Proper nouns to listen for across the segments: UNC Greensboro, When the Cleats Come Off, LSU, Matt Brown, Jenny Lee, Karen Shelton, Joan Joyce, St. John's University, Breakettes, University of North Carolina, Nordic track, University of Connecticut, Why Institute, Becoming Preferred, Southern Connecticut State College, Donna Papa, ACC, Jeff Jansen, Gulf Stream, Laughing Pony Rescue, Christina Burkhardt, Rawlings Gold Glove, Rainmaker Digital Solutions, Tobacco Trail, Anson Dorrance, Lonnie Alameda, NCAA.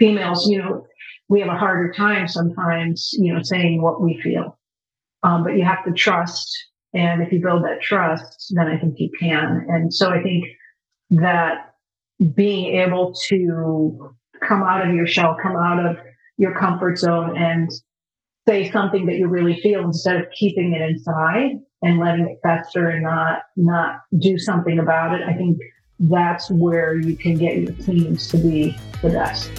females, you know, we have a harder time sometimes, you know, saying what we feel. But you have to trust. And if you build that trust, then I think you can. And so I think that being able to come out of your shell, come out of your comfort zone and say something that you really feel instead of keeping it inside and letting it fester and not do something about it. I think that's where you can get your teams to be the best.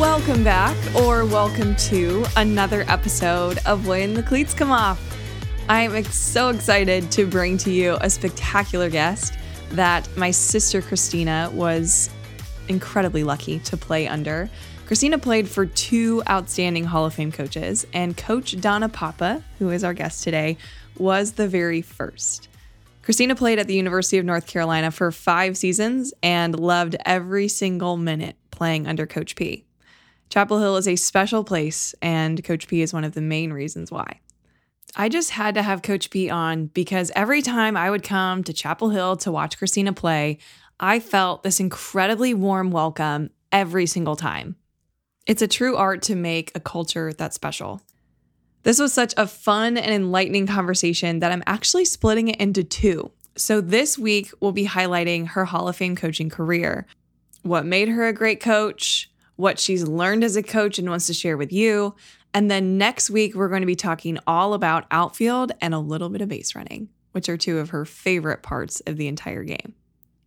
Welcome back, or welcome to another episode of When the Cleats Come Off. I'm so excited to bring to you a spectacular guest that my sister Christina was incredibly lucky to play under. Christina played for two outstanding Hall of Fame coaches, and Coach Donna Papa, who is our guest today, was the very first. Christina played at the University of North Carolina for 5 seasons and loved every single minute playing under Coach P. Chapel Hill is a special place, and Coach P is one of the main reasons why. I just had to have Coach P on because every time I would come to Chapel Hill to watch Christina play, I felt this incredibly warm welcome every single time. It's a true art to make a culture that's special. This was such a fun and enlightening conversation that I'm actually splitting it into two. So this week, we'll be highlighting her Hall of Fame coaching career, what made her a great coach, what she's learned as a coach and wants to share with you. And then next week, we're going to be talking all about outfield and a little bit of base running, which are two of her favorite parts of the entire game.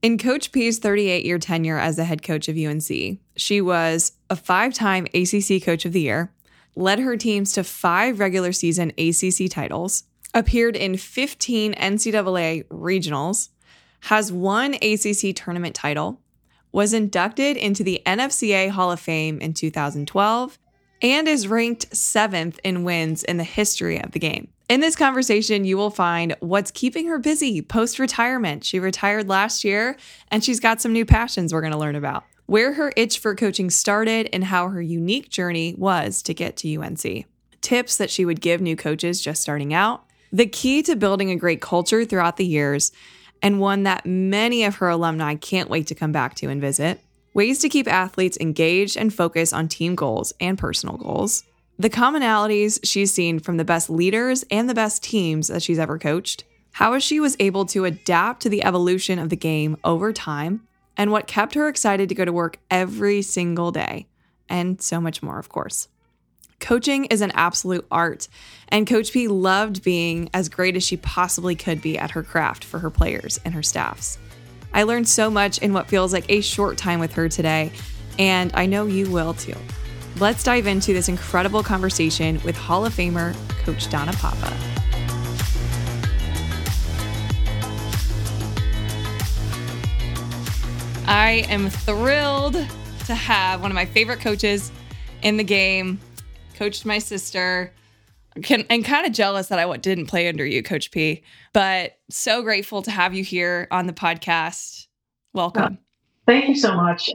In Coach P's 38-year tenure as the head coach of UNC, she was a 5-time ACC Coach of the Year, led her teams to 5 regular season ACC titles, appeared in 15 NCAA regionals, has one ACC tournament title, was inducted into the NFCA Hall of Fame in 2012, and is ranked 7th in wins in the history of the game. In this conversation, you will find what's keeping her busy post-retirement. She retired last year, and she's got some new passions we're going to learn about, where her itch for coaching started and how her unique journey was to get to UNC, tips that she would give new coaches just starting out, the key to building a great culture throughout the years, and one that many of her alumni can't wait to come back to and visit, ways to keep athletes engaged and focus on team goals and personal goals, the commonalities she's seen from the best leaders and the best teams that she's ever coached, how she was able to adapt to the evolution of the game over time, and what kept her excited to go to work every single day, and so much more, of course. Coaching is an absolute art, and Coach P loved being as great as she possibly could be at her craft for her players and her staffs. I learned so much in what feels like a short time with her today, and I know you will too. Let's dive into this incredible conversation with Hall of Famer Coach Donna Papa. I am thrilled to have one of my favorite coaches in the game, coached my sister, and kind of jealous that I didn't play under you, Coach P, but so grateful to have you here on the podcast. Welcome. Thank you so much.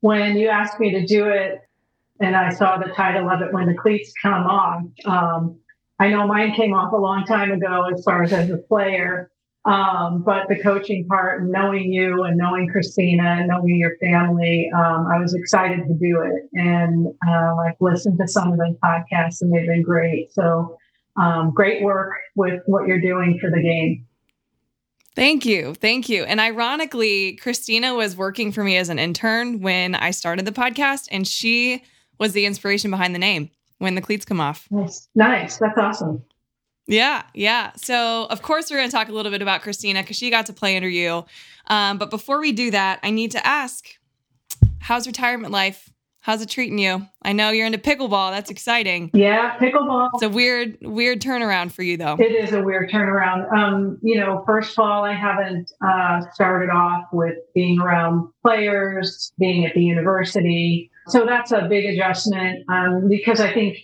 When you asked me to do it and I saw the title of it, When the Cleats Come Off, I know mine came off a long time ago as far as a player, but the coaching part, knowing you and knowing Christina and knowing your family, I was excited to do it. And I've listened to some of the podcasts and they've been great. So great work with what you're doing for the game. Thank you. Thank you. And ironically, Christina was working for me as an intern when I started the podcast, and she was the inspiration behind the name, When the Cleats Come Off. Nice. That's awesome. Yeah. Yeah. So of course, we're going to talk a little bit about Christina because she got to play under you. But before we do that, I need to ask, how's retirement life? How's it treating you? I know you're into pickleball. That's exciting. Yeah, pickleball. It's a weird turnaround for you, though. It is a weird turnaround. First of all, I haven't started off with being around players, being at the university. So that's a big adjustment because I think,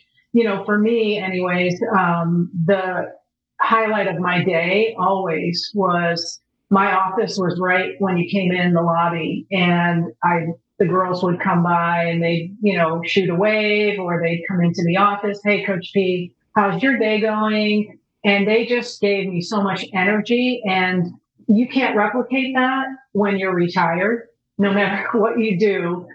for me anyways, the highlight of my day always was my office was right when you came in the lobby, and the girls would come by and they'd, shoot a wave, or they'd come into the office. Hey, Coach P, how's your day going? And they just gave me so much energy, and you can't replicate that when you're retired. No matter what you do,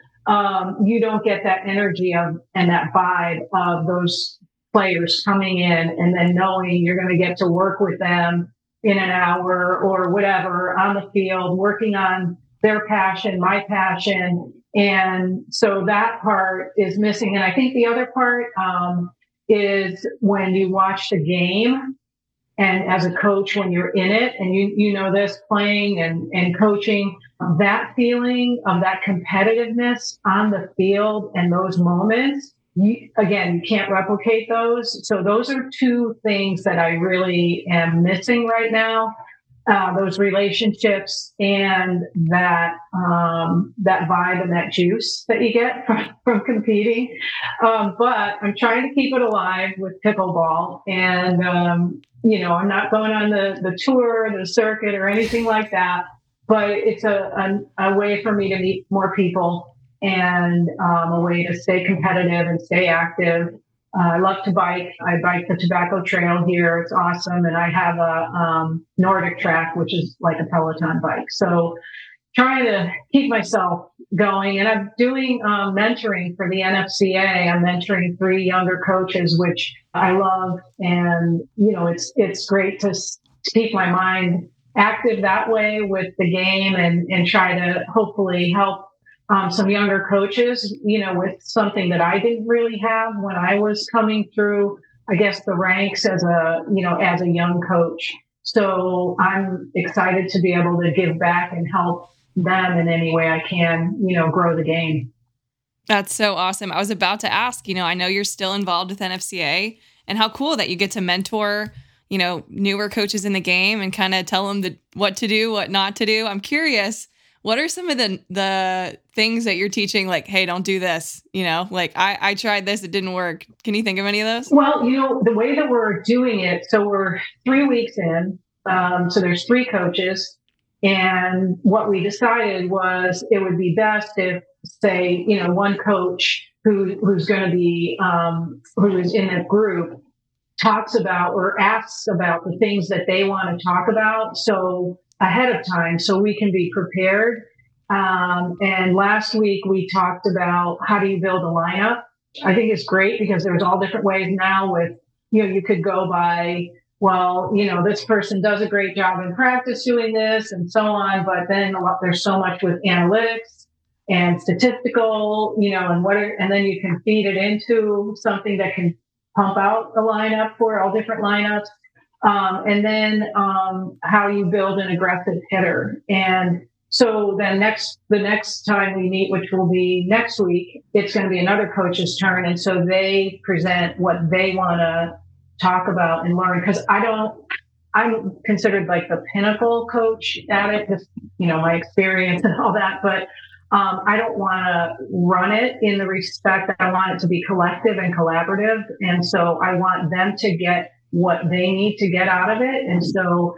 you don't get that energy and that vibe of those players coming in and then knowing you're going to get to work with them in an hour or whatever on the field, working on their passion, my passion. And so that part is missing. And I think the other part is when you watch the game, and as a coach, when you're in it, and this playing and coaching, that feeling of that competitiveness on the field and those moments, you can't replicate those. So those are two things that I really am missing right now. Those relationships and that vibe and that juice that you get from competing. But I'm trying to keep it alive with pickleball, and, I'm not going on the tour, the circuit or anything like that, but it's a way for me to meet more people and, a way to stay competitive and stay active. I love to bike. I bike the Tobacco Trail here. It's awesome. And I have a Nordic track, which is like a Peloton bike. So trying to keep myself going. And I'm doing mentoring for the NFCA. I'm mentoring 3 younger coaches, which I love. And, it's great to keep my mind active that way with the game and try to hopefully help some younger coaches, with something that I didn't really have when I was coming through, I guess, the ranks as a young coach. So I'm excited to be able to give back and help them in any way I can, grow the game. That's so awesome. I was about to ask, I know you're still involved with NFCA, and how cool that you get to mentor, newer coaches in the game and kind of tell them what to do, what not to do. I'm curious. What are some of the things that you're teaching? Like, hey, don't do this. I tried this, it didn't work. Can you think of any of those? Well, the way that we're doing it, so we're 3 weeks in. So there's 3 coaches. And what we decided was it would be best if, say, one coach who's going to be, who's in a group talks about or asks about the things that they want to talk about. So ahead of time, so we can be prepared. And last week we talked about how do you build a lineup. I think it's great because there's all different ways now with, you could go by, well, this person does a great job in practice doing this and so on. But then there's so much with analytics and statistical, and then you can feed it into something that can pump out a lineup for all different lineups. And then how you build an aggressive hitter. And so then the next time we meet, which will be next week, it's going to be another coach's turn. And so they present what they want to talk about and learn. Cause I'm considered like the pinnacle coach at it, just, my experience and all that, but I don't want to run it in the respect that I want it to be collective and collaborative. And so I want them to get what they need to get out of it. And so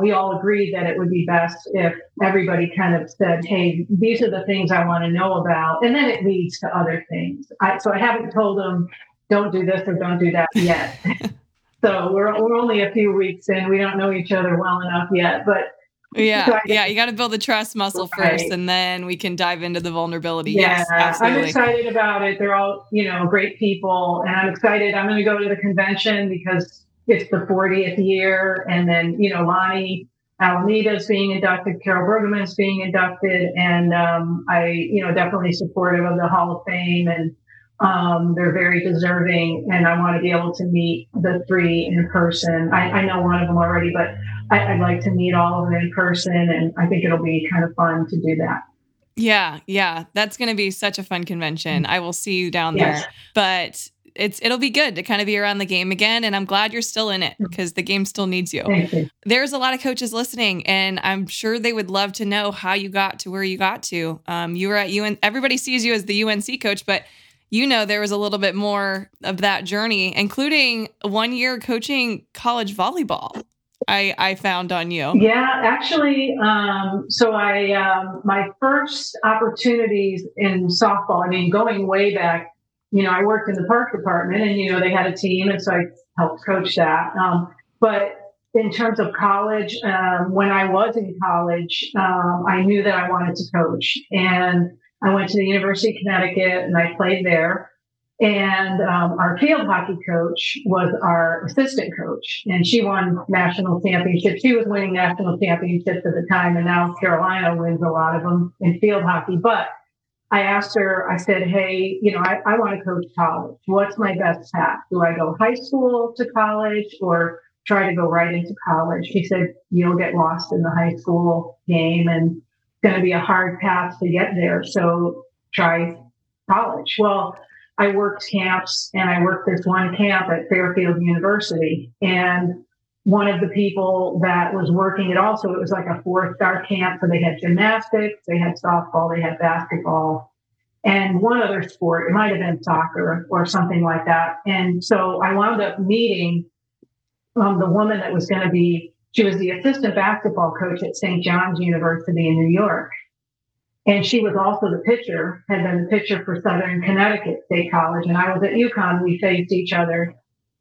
we all agreed that it would be best if everybody kind of said, hey, these are the things I want to know about. And then it leads to other things. So I haven't told them, don't do this or don't do that yet. So we're only a few weeks in. We don't know each other well enough yet. But yeah, so you got to build the trust muscle first, and then we can dive into the vulnerability. Yeah, yes, absolutely. I'm excited about it. They're all, great people, and I'm excited. I'm going to go to the convention because it's the 40th year, and then, Lonnie Alameda is being inducted, Carol Bergman is being inducted, and I, definitely supportive of the Hall of Fame, and they're very deserving, and I want to be able to meet the three in person. I know one of them already, but I'd like to meet all of them in person, and I think it'll be kind of fun to do that. Yeah. That's going to be such a fun convention. I will see you down there, but it'll be good to kind of be around the game again. And I'm glad you're still in it because the game still needs you. Thank you. There's a lot of coaches listening, and I'm sure they would love to know how you got to where you got to. You were at UN. Everybody sees you as the UNC coach, but there was a little bit more of that journey, including 1 year coaching college volleyball. I found on you. Yeah, actually. So I, my first opportunities in softball, going way back, I worked in the park department, and, they had a team, and so I helped coach that. But in terms of college, when I was in college, I knew that I wanted to coach, and I went to the University of Connecticut and I played there. And our field hockey coach was our assistant coach, and she won national championships. She was winning national championships at the time, and now Carolina wins a lot of them in field hockey. But I asked her, I said, hey, I want to coach college. What's my best path? Do I go high school to college or try to go right into college? She said, you'll get lost in the high school game, and it's going to be a hard path to get there. So try college. Well, I worked camps, and I worked this one camp at Fairfield University. And one of the people that was working it also, it was like a four-star camp. So they had gymnastics, they had softball, they had basketball, and one other sport. It might have been soccer or something like that. And so I wound up meeting the woman that was going to be, she was the assistant basketball coach at St. John's University in New York. And she was also the pitcher, had been the pitcher for Southern Connecticut State College. And I was at UConn. We faced each other.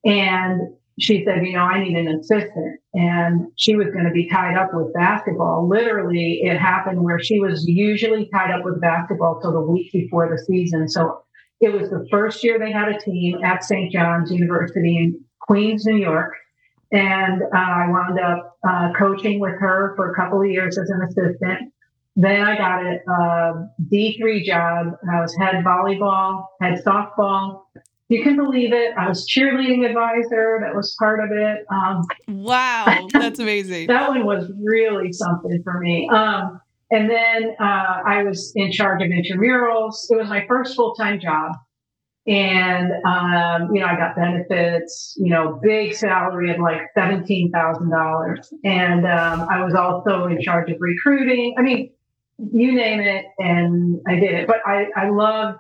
And she said, I need an assistant. And she was going to be tied up with basketball. Literally, it happened where she was usually tied up with basketball till the week before the season. So it was the first year they had a team at St. John's University in Queens, New York. And I wound up coaching with her for a couple of years as an assistant. Then I got a D3 job, and I was head volleyball, head softball. You can believe it. I was cheerleading advisor. That was part of it. Wow, that's amazing. That one was really something for me. And then I was in charge of intramurals. It was my first full-time job. And, I got benefits, big salary of like $17,000. And I was also in charge of recruiting. You name it, and I did it. But I love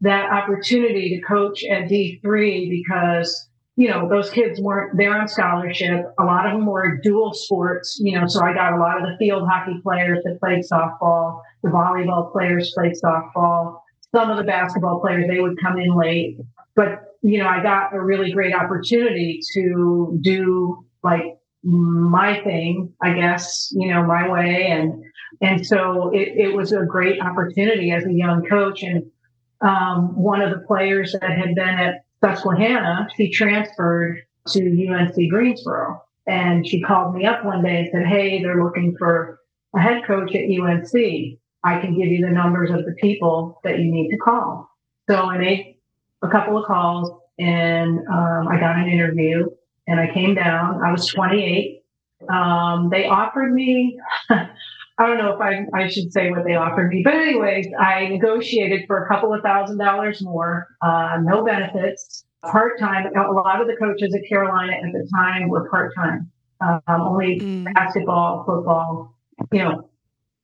that opportunity to coach at D3 because, those kids weren't there on scholarship. A lot of them were dual sports, so I got a lot of the field hockey players that played softball, the volleyball players played softball. Some of the basketball players, they would come in late. But, I got a really great opportunity to do like my thing, I guess, my way. And so it was a great opportunity as a young coach. And one of the players that had been at Susquehanna, she transferred to UNC Greensboro. And she called me up one day and said, hey, they're looking for a head coach at UNC. I can give you the numbers of the people that you need to call. So I made a couple of calls, and I got an interview, and I came down. I was 28. They offered me, I don't know if I should say what they offered me, but anyways, I negotiated for a couple of $1,000 more, no benefits, part-time. A lot of the coaches at Carolina at the time were part-time, only basketball, football,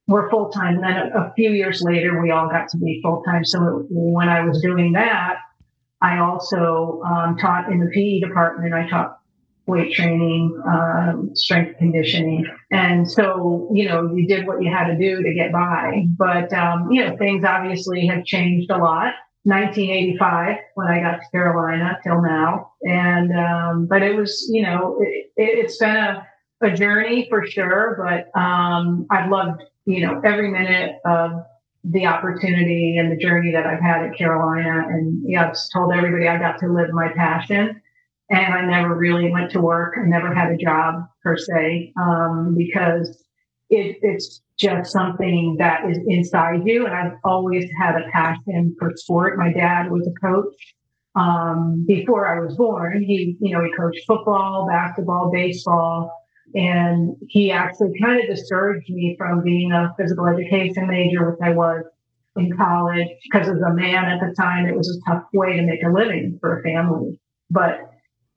were full-time. And then a few years later, we all got to be full-time. So when I was doing that, I also taught in the PE department. I taught weight training, strength conditioning. And so, you did what you had to do to get by. But, things obviously have changed a lot. 1985 when I got to Carolina till now. And, but it was, it's been a journey for sure. But I've loved every minute of the opportunity and the journey that I've had at Carolina. And I've told everybody I got to live my passion. And I never really went to work. I never had a job per se, because it's just something that is inside you. And I've always had a passion for sport. My dad was a coach. Before I was born, he coached football, basketball, baseball, and he actually kind of discouraged me from being a physical education major, which I was in college, because as a man at the time, it was a tough way to make a living for a family. But,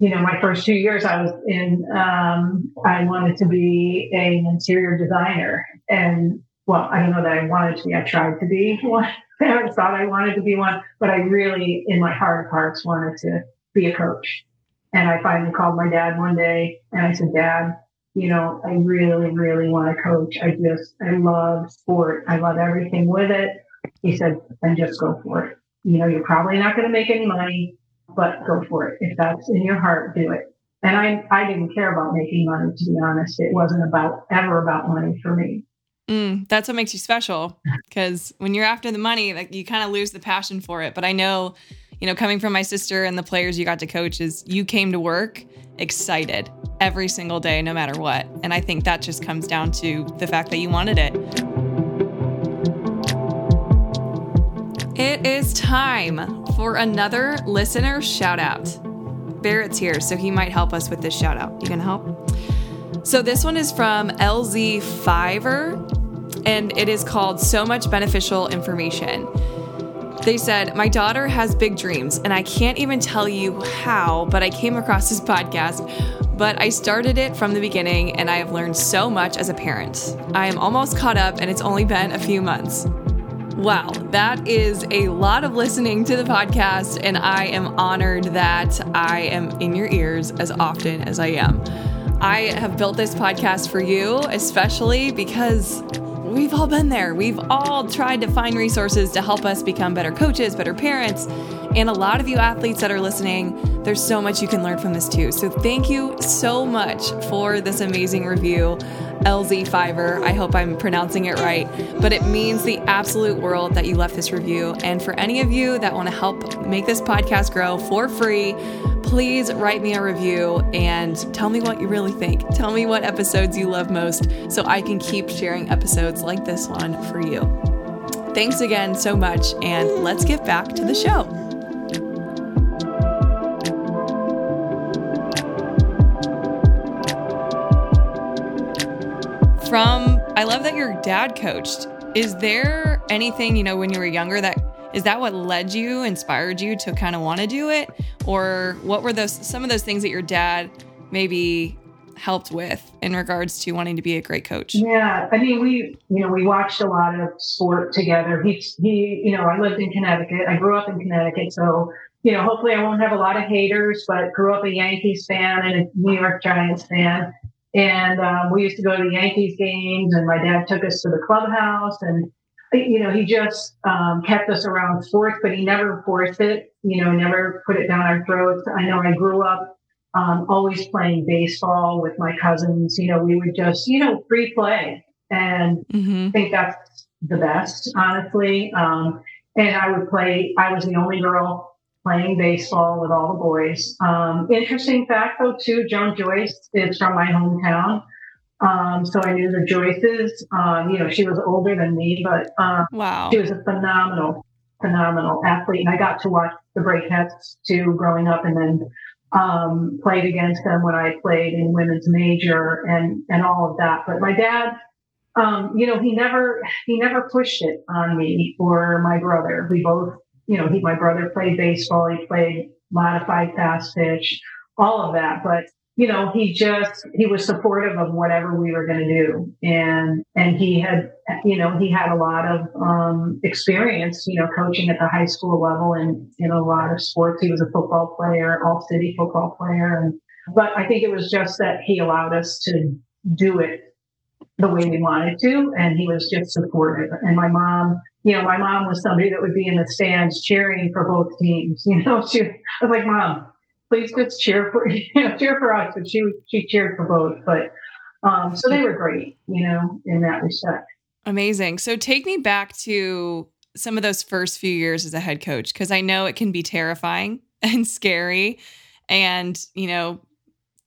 my first 2 years I was in, I wanted to be an interior designer. And, well, I don't know that I wanted to be. I tried to be one. I thought I wanted to be one, but I really, in my heart of hearts, wanted to be a coach. And I finally called my dad one day and I said, Dad, I really, really want to coach. I love sport. I love everything with it. He said, then just go for it. You're probably not going to make any money, but go for it. If that's in your heart, do it. And I didn't care about making money, to be honest. It wasn't ever about money for me. That's what makes you special, because when you're after the money, like, you kind of lose the passion for it. But I know, coming from my sister and the players you got to coach, is you came to work excited every single day, no matter what. And I think that just comes down to the fact that you wanted it. It is time for another listener shout out. Barrett's here, so he might help us with this shout out. You gonna help? So this one is from LZ Fiver, and it is called So Much Beneficial Information. They said, my daughter has big dreams, and I can't even tell you how, but I came across this podcast, but I started it from the beginning, and I have learned so much as a parent. I am almost caught up, and it's only been a few months. Wow, that is a lot of listening to the podcast, and I am honored that I am in your ears as often as I am. I have built this podcast for you, especially because we've all been there. We've all tried to find resources to help us become better coaches, better parents. And a lot of you athletes that are listening, there's so much you can learn from this too. So thank you so much for this amazing review, LZ Fiver. I hope I'm pronouncing it right, but it means the absolute world that you left this review. And for any of you that want to help make this podcast grow for free, please write me a review and tell me what you really think. Tell me what episodes you love most so I can keep sharing episodes like this one for you. Thanks again so much, and let's get back to the show. I love that your dad coached. Is there anything, when you were younger, is that what led you, inspired you to kind of want to do it? Or what were some of those things that your dad maybe helped with in regards to wanting to be a great coach? Yeah. I mean, we watched a lot of sport together. He I lived in Connecticut. I grew up in Connecticut. So, hopefully I won't have a lot of haters, but grew up a Yankees fan and a New York Giants fan. And we used to go to the Yankees games, and my dad took us to the clubhouse, and, he just kept us around sports, but he never forced it, never put it down our throats. I know I grew up always playing baseball with my cousins. We would just, free play, and I think that's the best, honestly. And I was the only girl playing baseball with all the boys. Interesting fact, though, too, Joan Joyce is from my hometown. So I knew the Joyces. She was older than me, but wow. She was a phenomenal athlete. And I got to watch the Breakettes, too, growing up, and then played against them when I played in women's major and all of that. But my dad, he never pushed it on me or my brother. We both, my brother played baseball. He played modified fast pitch, all of that. But, he was supportive of whatever we were going to do. And he had a lot of experience, coaching at the high school level and in a lot of sports. He was a football player, all-city football player. But I think it was just that he allowed us to do it the way we wanted to. And he was just supportive. And my mom was somebody that would be in the stands cheering for both teams. I was like, Mom, please just cheer for us. And she cheered for both. But so they were great, in that respect. Amazing. So take me back to some of those first few years as a head coach, because I know it can be terrifying and scary. And, you know,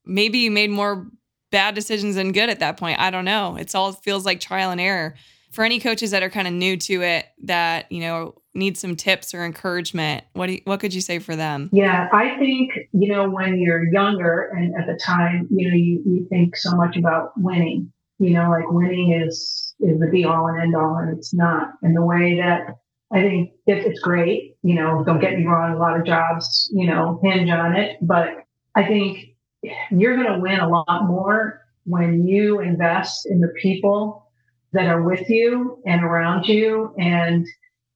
maybe you made more bad decisions than good at that point. I don't know. It's all feels like trial and error. For any coaches that are kind of new to it that, you know, need some tips or encouragement, what could you say for them? Yeah, I think, you know, when you're younger and at the time, you know, you think so much about winning, you know, like winning is the be all and end all, and it's not. And the way that I think it's great, you know, don't get me wrong, a lot of jobs, you know, hinge on it, but I think you're going to win a lot more when you invest in the people that are with you and around you, and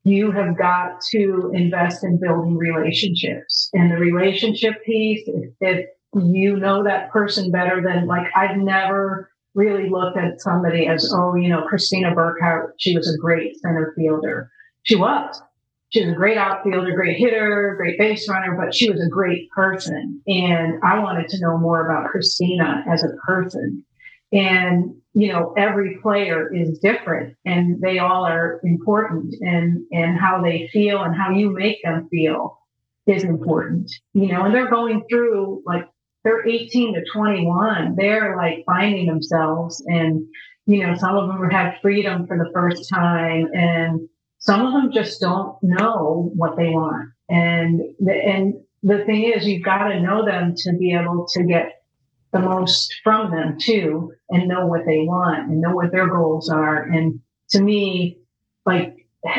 you have got to invest in building relationships. And the relationship piece, if you know that person better than, like, I've never really looked at somebody as, oh, you know, Christina Burkhardt, she was a great center fielder. She was. She was a great outfielder, great hitter, great base runner, but she was a great person. And I wanted to know more about Christina as a person. And, you know, every player is different and they all are important, and how they feel and how you make them feel is important, you know, and they're going through, like, they're 18 to 21. They're like finding themselves, and, you know, some of them have freedom for the first time, and some of them just don't know what they want. And the thing is, you've got to know them to be able to get the most from them too, and know what they want and know what their goals are. And to me, like,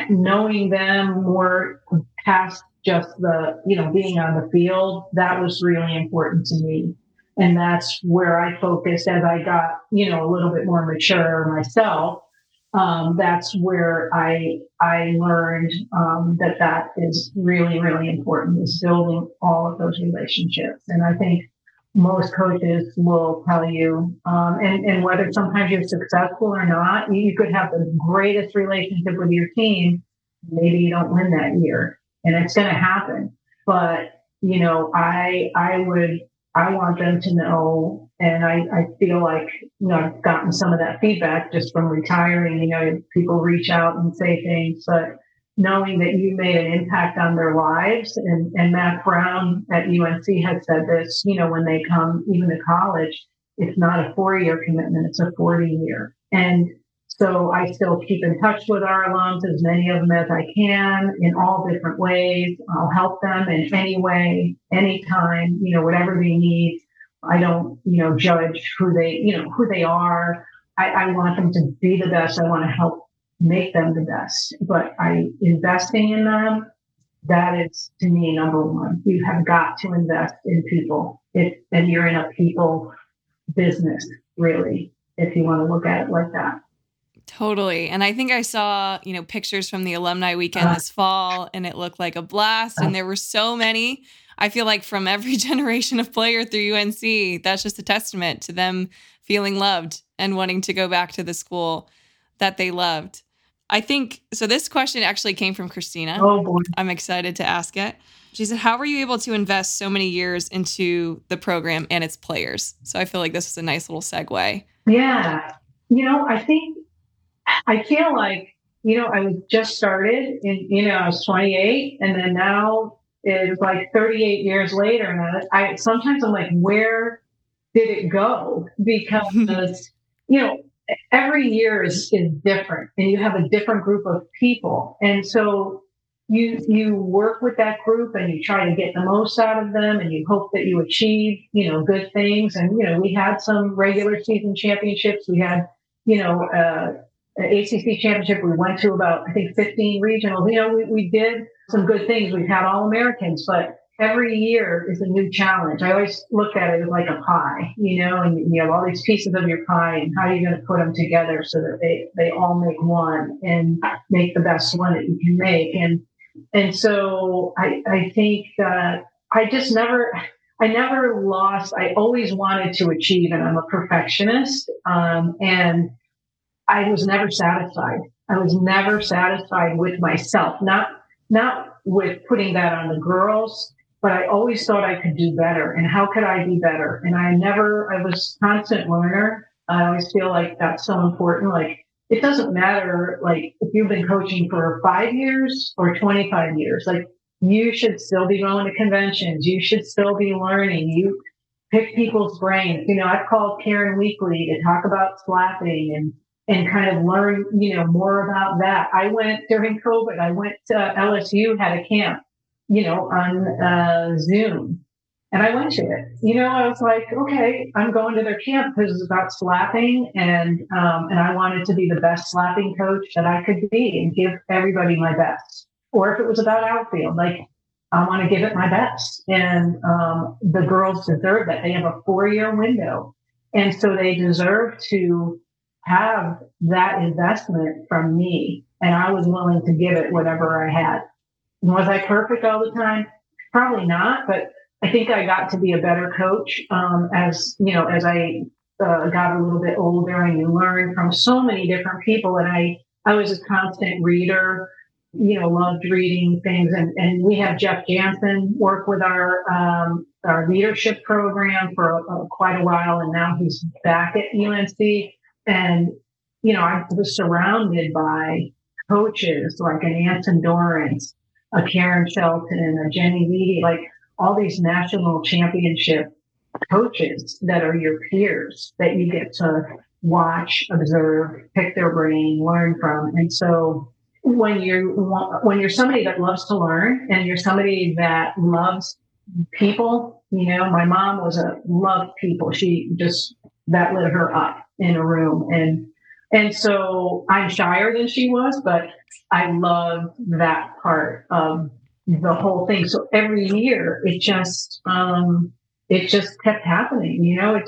knowing them more past just the, you know, being on the field, that was really important to me. And that's where I focused as I got, you know, a little bit more mature myself. That's where I learned that is really, really important, is building all of those relationships. And I think most coaches will tell you, and whether sometimes you're successful or not, you could have the greatest relationship with your team. Maybe you don't win that year, and it's going to happen. But, you know, I want them to know. And I feel like, you know, I've gotten some of that feedback just from retiring. You know, people reach out and say things, but knowing that you made an impact on their lives. And Matt Brown at UNC had said this, you know, when they come even to college, it's not a 4-year commitment, it's a 40-year. And so I still keep in touch with our alums, as many of them as I can, in all different ways. I'll help them in any way, anytime, you know, whatever they need. I don't, you know, judge who they are. I want them to be the best. I want to help make them the best. But investing in them, that is, to me, number one. You have got to invest in people. And you're in a people business, really, if you want to look at it like that. Totally. And I think I saw, you know, pictures from the alumni weekend this fall, and it looked like a blast. And there were so many. I feel like from every generation of player through UNC, that's just a testament to them feeling loved and wanting to go back to the school that they loved. I think, so this question actually came from Christina. Oh boy. I'm excited to ask it. She said, how were you able to invest so many years into the program and its players? So I feel like this is a nice little segue. Yeah. You know, I feel like, you know, I was just started and, you know, I was 28, and then now it's like 38 years later, and I sometimes I'm like, where did it go? Because, you know, every year is different, and you have a different group of people, and so you work with that group, and you try to get the most out of them, and you hope that you achieve, you know, good things. And, you know, we had some regular season championships. We had, you know, ACC championship. We went to about, I think, 15 regionals. You know, we did some good things. We've had All Americans, but every year is a new challenge. I always look at it as like a pie, you know, and you have all these pieces of your pie, and how are you going to put them together so that they all make one and make the best one that you can make. And so I think that I never lost. I always wanted to achieve, and I'm a perfectionist. And I was never satisfied. I was never satisfied with myself, not with putting that on the girls, but I always thought I could do better, and how could I be better? And I was a constant learner. I always feel like that's so important. Like, it doesn't matter, like, if you've been coaching for 5 years or 25 years, like, you should still be going to conventions. You should still be learning. You pick people's brains. You know, I've called Karen Weekly to talk about slapping and kind of learn, you know, more about that. I went during COVID, I went to LSU, had a camp, you know, on Zoom. And I went to it. You know, I was like, okay, I'm going to their camp because it's about slapping, and I wanted to be the best slapping coach that I could be and give everybody my best. Or if it was about outfield, like I want to give it my best. And the girls deserve that. They have a 4-year window. And so they deserve to have that investment from me. And I was willing to give it whatever I had. And was I perfect all the time? Probably not, but I think I got to be a better coach as I got a little bit older, and you learn from so many different people. And I was a constant reader, you know, loved reading things. And we have Jeff Jansen work with our leadership program for quite a while. And now he's back at UNC. And, you know, I was surrounded by coaches like an Anson Dorrance, a Karen Shelton, a Jenny Lee, like all these national championship coaches that are your peers that you get to watch, observe, pick their brain, learn from. And so when you're somebody that loves to learn and you're somebody that loves people, you know, my mom loved people. She just, that lit her up in a room. And so I'm shyer than she was, but I love that part of the whole thing. So every year it just kept happening. You know, it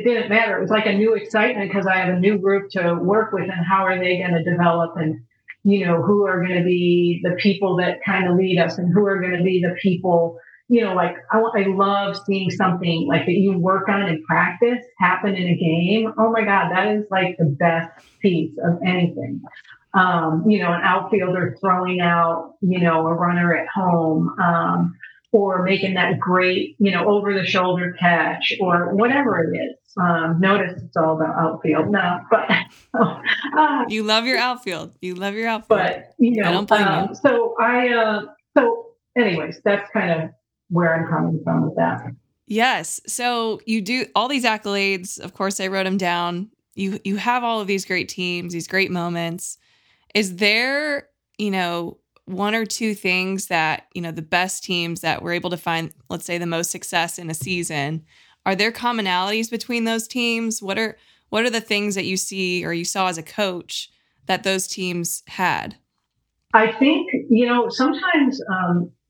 didn't matter. It was like a new excitement because I have a new group to work with, and how are they going to develop, and, you know, who are going to be the people that kind of lead us, and who are going to be the people, you know, like I love seeing something like that you work on and practice happen in a game. Oh my God, that is like the best piece of anything. You know, an outfielder throwing out, you know, a runner at home, or making that great, you know, over the shoulder catch or whatever it is. Notice it's all about outfield now, but you love your outfield. But, you know, I don't blame you. So anyways, that's kind of where I'm coming from with that. Yes. So you do all these accolades. Of course, I wrote them down. You have all of these great teams, these great moments. Is there, you know, one or two things that, you know, the best teams that were able to find, let's say, the most success in a season, are there commonalities between those teams? What are the things that you see or you saw as a coach that those teams had? I think, you know, sometimes,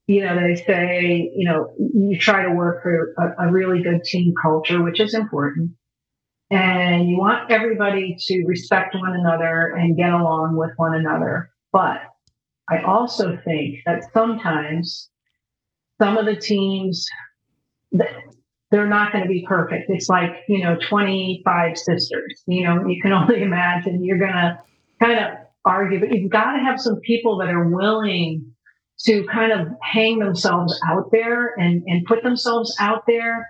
you know, they say, you know, you try to work for a really good team culture, which is important. And you want everybody to respect one another and get along with one another. But I also think that sometimes some of the teams, they're not going to be perfect. It's like, you know, 25 sisters, you know, you can only imagine you're going to kind of argue, but you've got to have some people that are willing to kind of hang themselves out there and put themselves out there,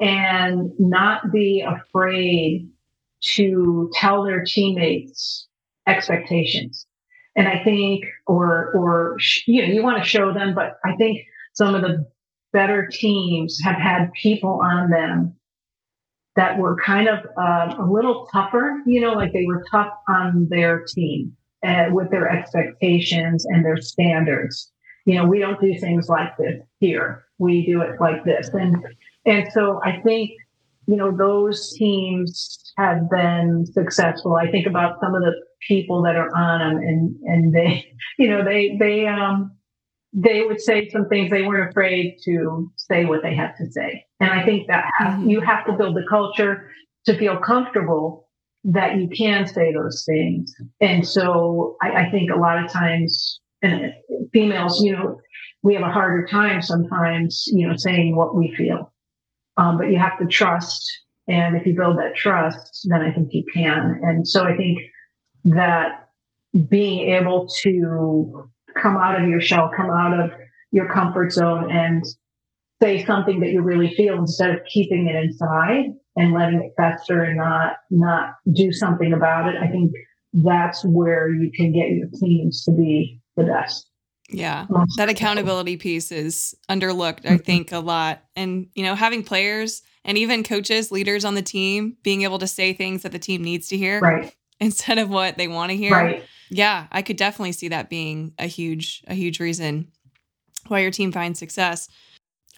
and not be afraid to tell their teammates expectations. And I think, or, you know, you want to show them, but I think some of the better teams have had people on them that were kind of a little tougher, you know, like they were tough on their team with their expectations and their standards. You know, we don't do things like this here. We do it like this. And so I think, you know, those teams have been successful. I think about some of the people that are on them, and they, you know, they would say some things. They weren't afraid to say what they had to say. And I think that you have to build the culture to feel comfortable that you can say those things. And so I think a lot of times, and females, you know, we have a harder time sometimes, you know, saying what we feel. But you have to trust. And if you build that trust, then I think you can. And so I think that being able to come out of your shell, come out of your comfort zone and say something that you really feel instead of keeping it inside and letting it fester and not do something about it. I think that's where you can get your teams to be the best. Yeah, that accountability piece is underlooked, I think, a lot. And, you know, having players and even coaches, leaders on the team, being able to say things that the team needs to hear instead of what they want to hear. Right. Yeah, I could definitely see that being a huge reason why your team finds success.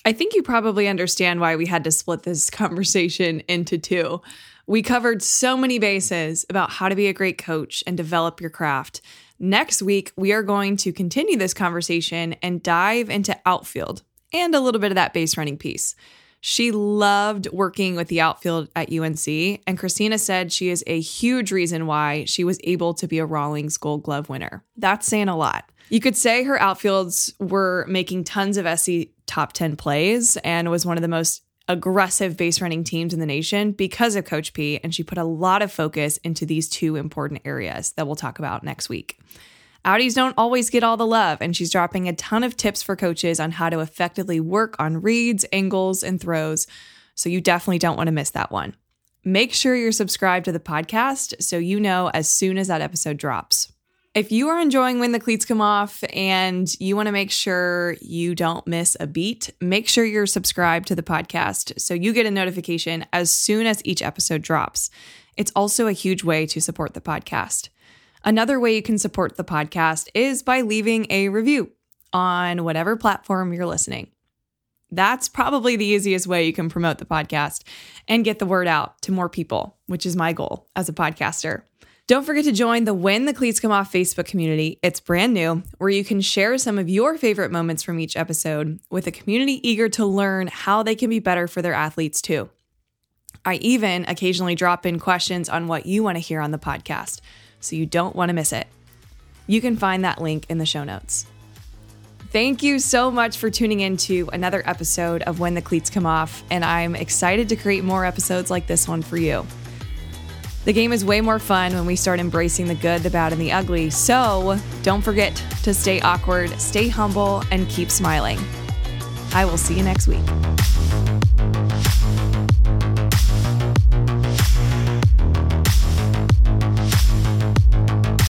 I think you probably understand why we had to split this conversation into two. We covered so many bases about how to be a great coach and develop your craft. Next week, we are going to continue this conversation and dive into outfield and a little bit of that base running piece. She loved working with the outfield at UNC, and Christina said she is a huge reason why she was able to be a Rawlings Gold Glove winner. That's saying a lot. You could say her outfields were making tons of SC top 10 plays and was one of the most aggressive base running teams in the nation because of Coach P, and she put a lot of focus into these two important areas that we'll talk about next week. Outies don't always get all the love, and she's dropping a ton of tips for coaches on how to effectively work on reads, angles, and throws, so you definitely don't want to miss that one. Make sure you're subscribed to the podcast so you know as soon as that episode drops. If you are enjoying When the Cleats Come Off and you want to make sure you don't miss a beat, make sure you're subscribed to the podcast so you get a notification as soon as each episode drops. It's also a huge way to support the podcast. Another way you can support the podcast is by leaving a review on whatever platform you're listening. That's probably the easiest way you can promote the podcast and get the word out to more people, which is my goal as a podcaster. Don't forget to join the When the Cleats Come Off Facebook community. It's brand new, where you can share some of your favorite moments from each episode with a community eager to learn how they can be better for their athletes too. I even occasionally drop in questions on what you want to hear on the podcast, so you don't want to miss it. You can find that link in the show notes. Thank you so much for tuning in to another episode of When the Cleats Come Off, and I'm excited to create more episodes like this one for you. The game is way more fun when we start embracing the good, the bad, and the ugly, so don't forget to stay awkward, stay humble, and keep smiling. I will see you next week.